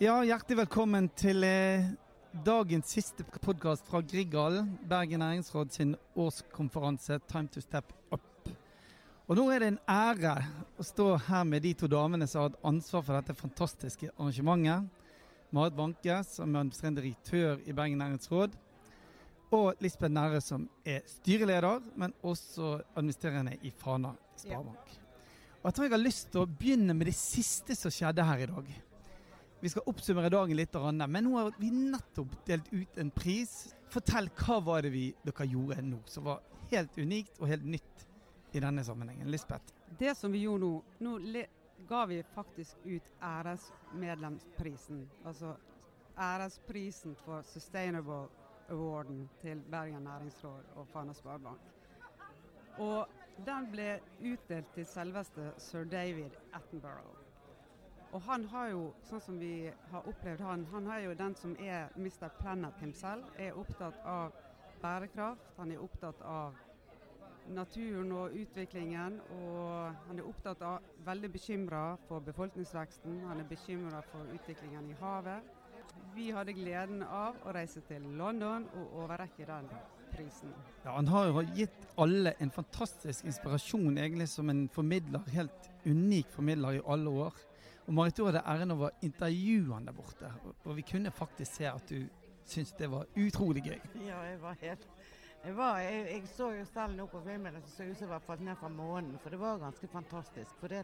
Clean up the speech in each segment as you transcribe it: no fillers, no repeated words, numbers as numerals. Ja, hjertelig velkommen til dagens siste podcast fra Grigal, Bergen næringsråd sin årskonferanse Time to Step Up. Og nå det en ære å stå her med de to damene som har hatt ansvar for dette fantastiske arrangementet. Marit Warncke, som administrerende direktør I Bergen næringsråd, og Lisbeth Nærø, som styreleder, men også administrerende I Fana Sparebank. Og jeg tror jeg har lyst til å begynne med det siste som skjedde her I dag. Vi skal oppsummere dagen litt og annet, men nå har vi nettopp delt ut en pris. Fortell, hva var det dere gjorde nå, som var helt unikt og helt nytt I denne sammenhengen? Lisbeth? Det som vi gjorde nå gav vi faktisk ut æresmedlemsprisen, altså æresprisen for Sustainable Awarden til Bergen næringsråd og Fana Sparebank. Og den ble utdelt til selveste Sir David Attenborough. Og han har jo, sånn som vi har opplevd han har jo den som Mr. Planet himself, opptatt av bærekraft, han opptatt av naturen og utviklingen, og han opptatt av, veldig bekymret for befolkningsveksten, han bekymret for utviklingen I havet. Vi hadde gleden av å reise til London og overrekke den prisen. Ja, han har jo gitt alle en fantastisk inspirasjon, egentlig som en formidler, helt unik formidler I alle år. Og Marit, du hadde æren over intervjuene der borte, og vi kunne faktisk se at du syntes det var utrolig gøy. Ja, jeg så jo selv nå på filmen, og så ut som jeg var falt ned fra månen, for det var ganske fantastisk. For det,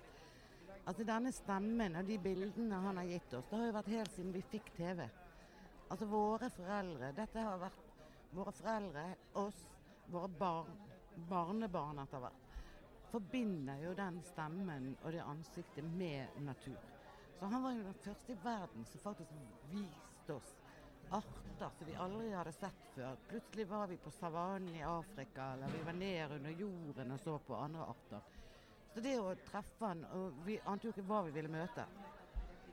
altså denne stemmen og de bildene han har gitt oss, det har jo vært helt siden vi fikk TV. Altså våre foreldre, dette har vært våre foreldre, oss, våre barn, barnebarn etter hvert. Forbinder jo den stemmen og det ansiktet med natur. Så han var jo den første I verden som faktisk viste oss arter som vi aldri hadde sett før. Plutselig var vi på savannen I Afrika, eller vi var ned under jorden og så på andre arter. Så det å treffe han, og vi ante jo ikke hva vi ville møte.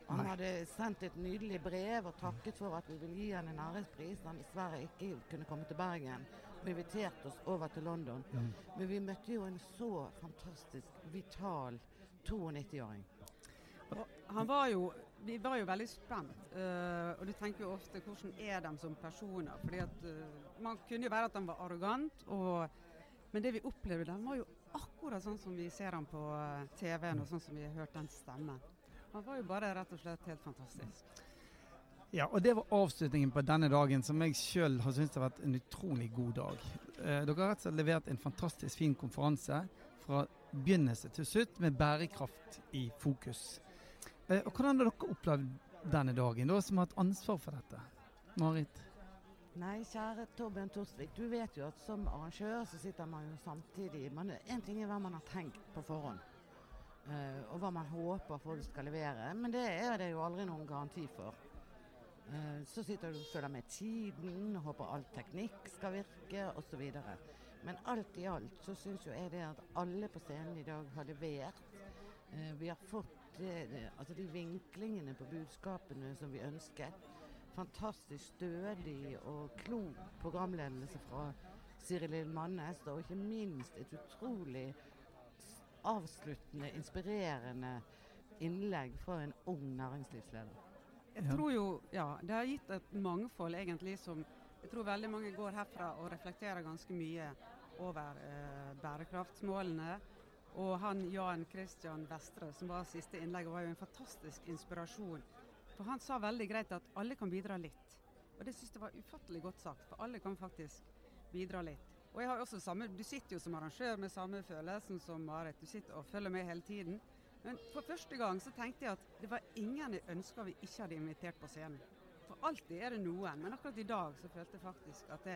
Han hadde sendt et nydelig brev og takket for at vi ville gi han en ærespris, han dessverre ikke kunne komme til Bergen. Vi inviterte oss over til London, men vi møtte jo en så fantastisk, vital 92-åring. Vi var jo veldig spent, og du tenker jo ofte hvordan de som personer, fordi at man kunne jo være at han var arrogant, men det vi opplevde, han var jo akkurat sånn som vi ser han på TV-en, og sånn som vi har hørt den stemmen. Han var jo bare rett og slett helt fantastisk. Ja, og det var avslutningen på denne dagen som jeg selv har syntes har vært en utrolig god dag. Dere har rett og slett levert en fantastisk fin konferanse fra begynnelse til slutt med bærekraft I fokus. Og hvordan har dere opplevd denne dagen da, som har hatt ansvar for dette? Marit? Nei, kjære Torbjørn Torsvik, du vet jo at som arrangør så sitter man jo samtidig. En ting hva man har tenkt på forhånd. Og hva man håper folk skal levere, men det det jo aldri noen garanti for. Så sitter du og følger med tiden og håper all teknikk skal virke og så videre. Men alt I alt så synes jo det at alle på scenen I dag har levert. Vi har fått de vinklingene på budskapene som vi ønsket. Fantastisk stødig og klok programledelse fra Siri Lillemannest og ikke minst et utrolig avsluttende, inspirerende innlegg fra en ung næringslivsleder. Jeg tror jo, det har gitt et mangfold egentlig som, jeg tror veldig mange går herfra og reflekterer ganske mye over bærekraftsmålene. Og han, Jan Christian Västre, som var siste innlegget, var jo en fantastisk inspirasjon. For han sa veldig greit at alle kan bidra litt. Og det synes jeg var ufattelig godt sagt, for alle kan faktisk bidra litt. Og jeg har også du sitter jo som arrangør med samme følelsen som Marit, du sitter og følger med hele tiden. Men for første gang så tenkte jeg at det var ingen jeg ønsket vi ikke hadde invitert på scenen. For alltid det noen, men akkurat I dag så følte jeg faktisk at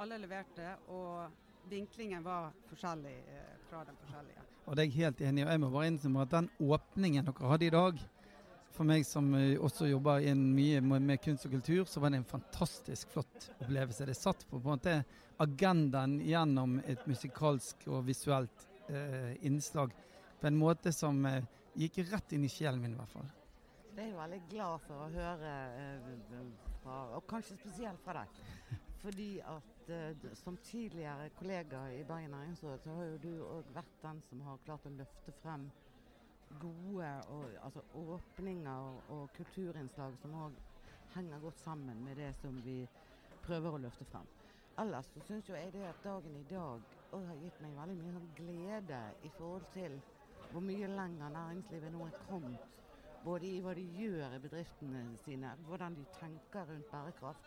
alle leverte, og vinklingen var forskjellig fra den forskjellige. Og det jeg helt enig I, og jeg må bare innsomme at den åpningen dere hadde I dag, for meg som også jobber mye med kunst og kultur, så var det en fantastisk flott opplevelse. Det satt på en måte agendaen gjennom et musikalsk og visuelt innslag, på en måte som gikk rett inn I sjelen min I hvert fall. Det jeg veldig glad for å høre, og kanskje spesielt fra deg, fordi at att som tidigare kollega i Bergen näringsråd så har ju du och varit den som har klart att lyfta fram goda och alltså öppningar och kulturinslag som har hänger gott samman med det som vi prövar att lyfta fram. Alla så syns ju är det att dagen idag och har gett mig väldigt mycket glädje I förhåll till hur mycket längre näringslivet nu har kommit. Både I vad de gör I bedriftene sine, hvordan de tenker rundt bærekraft,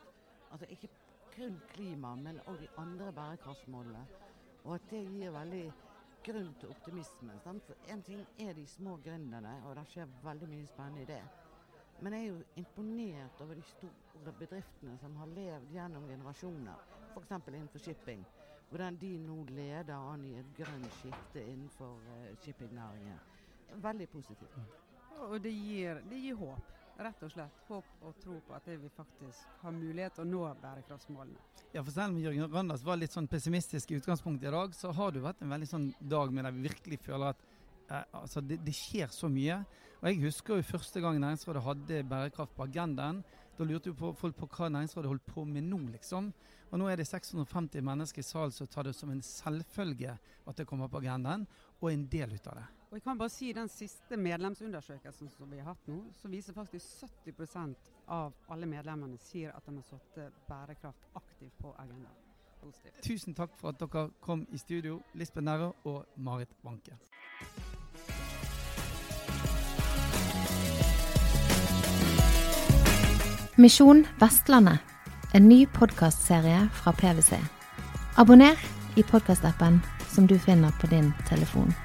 altså ikke kun klima, men også de andre bærekraftmålene, og at det gir veldig grunn til optimisme. Sant? En ting de små gründerne, og det skjer veldig mye spennende I det, men jeg jo imponert over de store bedriftene som har levd gjennom generasjoner, for eksempel innenfor shipping, hvordan de nå leder an I et grønt skifte innenfor shippingnæringen. Veldig positivt. Och det ger hopp, rätt och slett hopp och tro på att det vi faktiskt har möjlighet att nå bärkraftsmålen. Ja, för själv med Jörgen Rönnards var lite sån pessimistisk utgångspunkt idag så har du varit en väldigt sån dag med där vi verkligen känner att alltså det sker så mycket. Och jag huskar ju första gången näringsrådet hade bärkraft på agendan, då lurte ju på folk på vad näringsrådet håller på med nu liksom. Och nu är det 650 människor I sal så tar det som en självfölje att det kommer på agendan och en del utav det. Och jag kan bara säga si, den sista medlemsundersökelsen som vi har haft nu så visar faktiskt 70% av alla medlemmarna säger att de har satt bärkraft aktivt på agendan. Positivt. Tusen tack för att dere kom I studio, Lisbeth Nærø och Marit Warncke. Misjon Vestlandet, en ny podcastserie fra PwC. Abonner I podcastappen som du finner på din telefon.